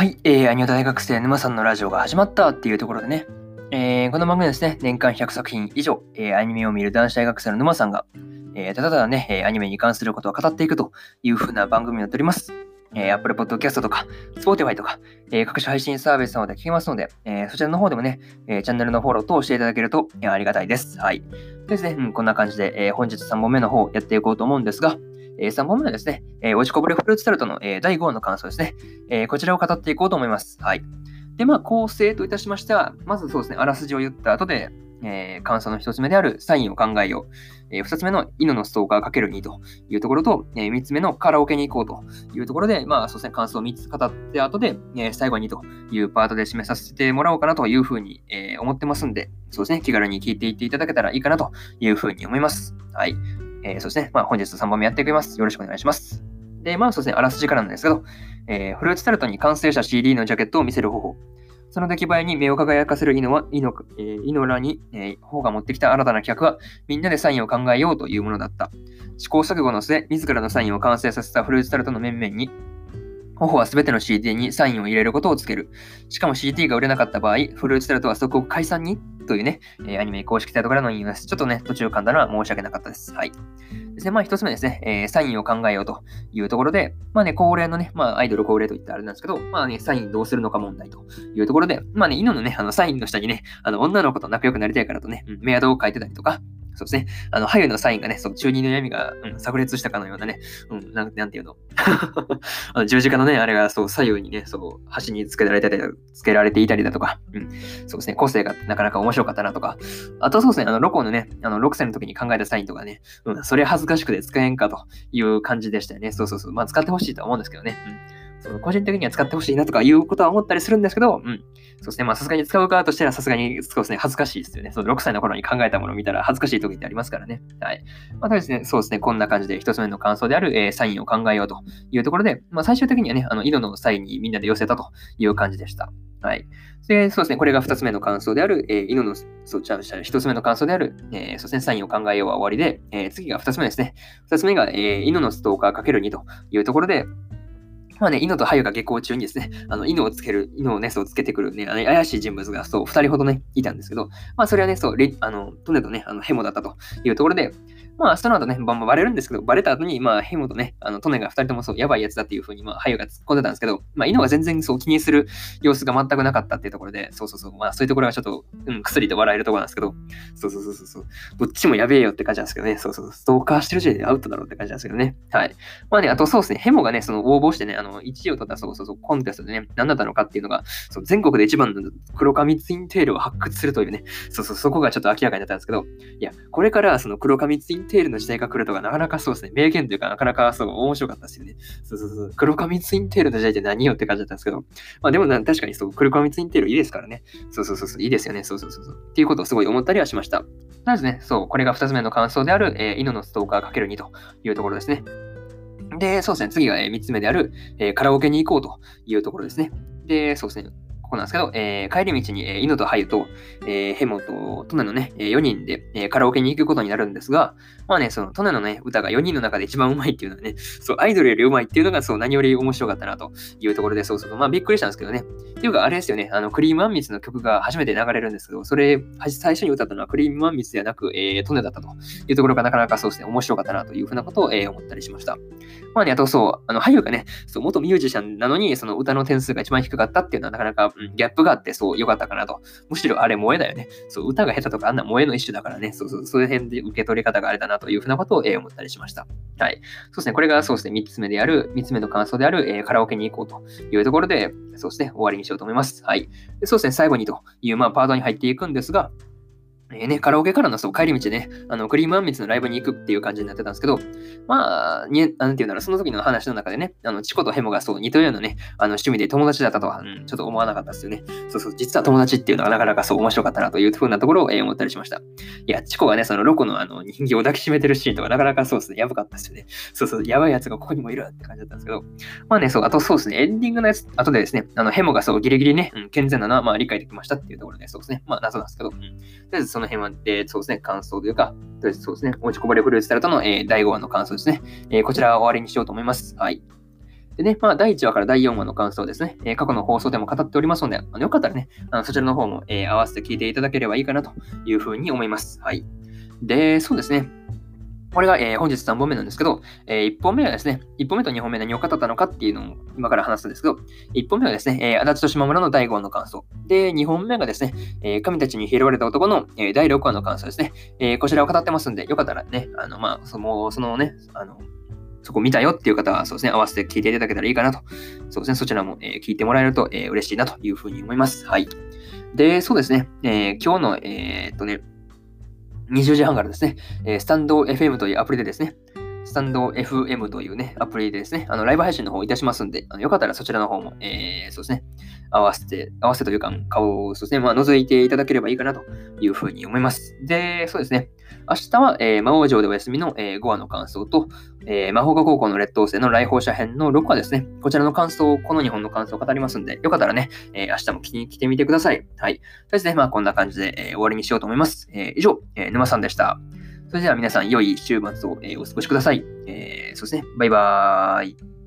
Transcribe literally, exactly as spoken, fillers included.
はい、えー、アニオタ大学生沼さんのラジオが始まったっていうところでね、えー、この番組ですね、年間ひゃくさく品以上、えー、アニメを見る男子大学生の沼さんが、えー、ただただね、アニメに関することを語っていくという風な番組になっております。えー、Apple Podcast とか Spotify とか、えー、各種配信サービスなどで聞けますので、えー、そちらの方でもね、えー、チャンネルのフォロー等していただけると、えー、ありがたいです。はい。ですね、うん、こんな感じで、えー、本日さんぼんめの方をやっていこうと思うんですが、えー、さんぼんめはですね、えー、おちこぼれフルーツタルトの、えー、だいごわの感想ですね、えー。こちらを語っていこうと思います。はい。で、まあ、構成といたしましては、まずそうですね、あらすじを言った後で、えー、感想のひとつめであるサインを考えよう、えー、ふたつめの犬のストーカー かけるに というところと、えー、みっつめのカラオケに行こうというところで、まあ、そうですね、感想をみっつ語って後で、えー、最後にというパートで締めさせてもらおうかなというふうに、えー、思ってますんで、そうですね、気軽に聞いていっていただけたらいいかなというふうに思います。はい。えー、そうですね、まあ、本日さんぼんめやっていきます。よろしくお願いします。で、まあ、そうですね、あらすじからなんですけど、えー、フルーツタルトに完成した シーディー のジャケットを見せる方法。その出来栄えに目を輝かせるイノは、イノ、えー、イノラに、えー、方が持ってきた新たな企画は、みんなでサインを考えようというものだった。試行錯誤の末、自らのサインを完成させたフルーツタルトの面々に、ホホはすべての シーディー にサインを入れることをつける。しかも シーディー が売れなかった場合、フルーツタルトは即解散にというね、えー、アニメ公式サイトからの引用です。ちょっとね、途中噛んだのは申し訳なかったです。はい。ですね、まあ一つ目ですね、えー、サインを考えようというところで、まあね、恒例のね、まあアイドル恒例といったあれなんですけど、まあね、サインどうするのか問題というところで、まあね、イノのね、あのサインの下にね、あの女の子と仲良くなりたいからとね、メアドを書いてたりとか、そうですね。あの、ハユのサインがね、そう、中二の闇が、うん、炸裂したかのようなね、うん、なん、なんていうの。あの十字架のね、あれが、そう、左右にね、そう、端につけられて、つけられていたりだとか、うん、そうですね、個性がなかなか面白かったなとか、あとはそうですね、あの、ロコのね、あの、ろくさいの時に考えたサインとかね、うん、それ恥ずかしくて使えんかという感じでしたよね。そうそうそう。まあ、使ってほしいとは思うんですけどね。うんその個人的には使ってほしいなとかいうことは思ったりするんですけど、うん。そうですね。まあ、さすがに使う側としてはさすがに、そうですね、恥ずかしいですよね。そのろくさいの頃に考えたものを見たら恥ずかしい時ってありますからね。はい。またですね、そうですね、こんな感じで一つ目の感想である、えー、サインを考えようというところで、まあ、最終的にはね、あの、井戸のサインにみんなで寄せたという感じでした。はい。で、そうですね、これが二つ目の感想である、えー、井戸の、そう、ちゃうちゃう、一つ目の感想である、えー、そうですね、サインを考えようは終わりで、えー、次が二つ目ですね。二つ目が、えー、井戸のストーカー かけるに というところで、まあね、イノとハユが下校中にですね、あの、イノをつける、イノをね、そうつけてくるね、あの怪しい人物が、そう、二人ほどね、いたんですけど、まあ、それはね、そう、レあの、とんでもね、あの、ヘモだったというところで、まあ、その後ね、まあ、バレるんですけど、バレた後に、まあ、ヘモとね、あの、トネがふたりともそう、やばいやつだっていう風に、まあ、ハユが突っ込んでたんですけど、まあ、イノが全然そう気にする様子が全くなかったっていうところで、そうそうそう、まあ、そういうところがちょっと、うん、薬で笑えるところなんですけど、そうそうそうそうそう、どっちもやべえよって感じなんですけどね、そうそうそう、ストーカーしてる時点でアウトだろうって感じなんですけどね、はい。まあね、あとそうですね、ヘモがね、その応募してね、あの、いちいを取ったそうそうそう、コンテストでね、何だったのかっていうのが、そう全国で一番の黒髪ツインテールを発掘するというね、そうそう、そこがちょっと明らかになったんですけど、いや、これからその黒髪ツインテールテールの時代が来るとかなかなかそうですね、名言というかなかなかそう面白かったですよね。そうそうそう、黒髪ツインテールの時代って何よって感じだったんですけど、まあでもな確かにそう黒髪ツインテールいいですからね。そうそうそうそういいですよね。そうそうそうそうっていうことをすごい思ったりはしました。なのでね、そうこれがふたつめの感想である、えー、犬のストーカー かけるに というところですね。で、そうですね、次がみっつめである、えー、カラオケに行こうというところですね。で、そうですね。ここなんですけど、えー、帰り道に、えー、イノとハユと、えー、ヘモとトネのね、えー、よにんで、えー、カラオケに行くことになるんですが、まあね、そのトネのね、歌がよにんの中で一番うまいっていうのはね、そう、アイドルよりうまいっていうのが、そう、何より面白かったなというところで、そうそう、まあびっくりしたんですけどね。っていうか、あれですよね、あの、クリームあんみつの曲が初めて流れるんですけど、それ、最初に歌ったのはクリームあんみつではなく、えー、トネだったというところがなかなかそうですね、面白かったなというふうなことを、えー、思ったりしました。まあね、あとそう、あの、ハユがね、そう、元ミュージシャンなのに、その歌の点数が一番低かったっていうのはなかなか、ギャップがあってそう良かったかなと。むしろあれ萌えだよね。そう歌が下手とかあんな萌えの一種だからね。そうそうそういう辺で受け取り方があれだなというふうなことを、えー、思ったりしました。はい。そうですね。これがそうですねみっつめであるみっつめの感想である、えー、カラオケに行こうというところでそうですね終わりにしようと思います。はい。でそうですね最後にというまあパートに入っていくんですが。えーね、カラオケからのそう帰り道でね、あの、クリームあんみつのライブに行くっていう感じになってたんですけど、まあ、ね、なんていうんだろう、その時の話の中でね、あの、チコとヘモがそう似たようなね、あの、趣味で友達だったとは、うん、ちょっと思わなかったですよね。そうそう、実は友達っていうのはなかなかそう面白かったなというふうなところを、えー、思ったりしました。いや、チコがね、そのロコのあの、人形を抱きしめてるシーンとかなかなかそうですね、やばかったですよね。そうそう、やばいやつがここにもいるって感じだったんですけど、まあね、そう、あとそうですね、エンディングのやつ、あとでですね、あの、ヘモがそうギリギリね、うん、健全なのはまあ理解できましたっていうところで、そうですね、まあ謎なんですけど、うんその辺は、えー、そうですね、感想というか、そうですね、おちこぼれフルーツタルトの、えー、だいごわの感想ですね、えー。こちらは終わりにしようと思います。はい。でね、まあ、だいいちわからだいよんわの感想ですね、えー、過去の放送でも語っておりますので、あのよかったらね、あのそちらの方も、えー、合わせて聞いていただければいいかなというふうに思います。はい。で、そうですね。これが、えー、本日さんぼんめなんですけど、えー、いっぽんめはですね、いっぽんめとにほんめ何を語ったのかっていうのを今から話すんですけど、いっぽんめはですね、えー、足立と島村のだいごわの感想。で、にほんめがですね、えー、神たちに拾われた男の、えー、だいろくわの感想ですね、えー。こちらを語ってますんで、よかったらね、あの、まあ、その、そのね、あの、そこ見たよっていう方は、そうですね、合わせて聞いていただけたらいいかなと。そうですね、そちらも、えー、聞いてもらえると、えー、嬉しいなというふうに思います。はい。で、そうですね、えー、今日の、えー、っとね、にじゅうじはんからですね、えー、スタンド エフエム というアプリでですね、スタンド エフエム というね、アプリでですね、あのライブ配信の方いたしますんで、あのよかったらそちらの方も、えー、そうですね、合わせて、合わせというか、顔をそうですね、まあ、覗いていただければいいかなというふうに思います。で、そうですね、明日は、えー、魔王城でお休みの、えー、ごわの感想と、えー、魔法科高校の劣等生の来訪者編のろくわですね、こちらの感想、このにほんの感想を語りますんで、よかったらね、えー、明日も聞きに来てみてください。はい。そうですね、まあこんな感じで、えー、終わりにしようと思います。えー、以上、えー、沼さんでした。それでは皆さん、良い週末を、えー、お過ごしください。えー、そうですね、バイバーイ。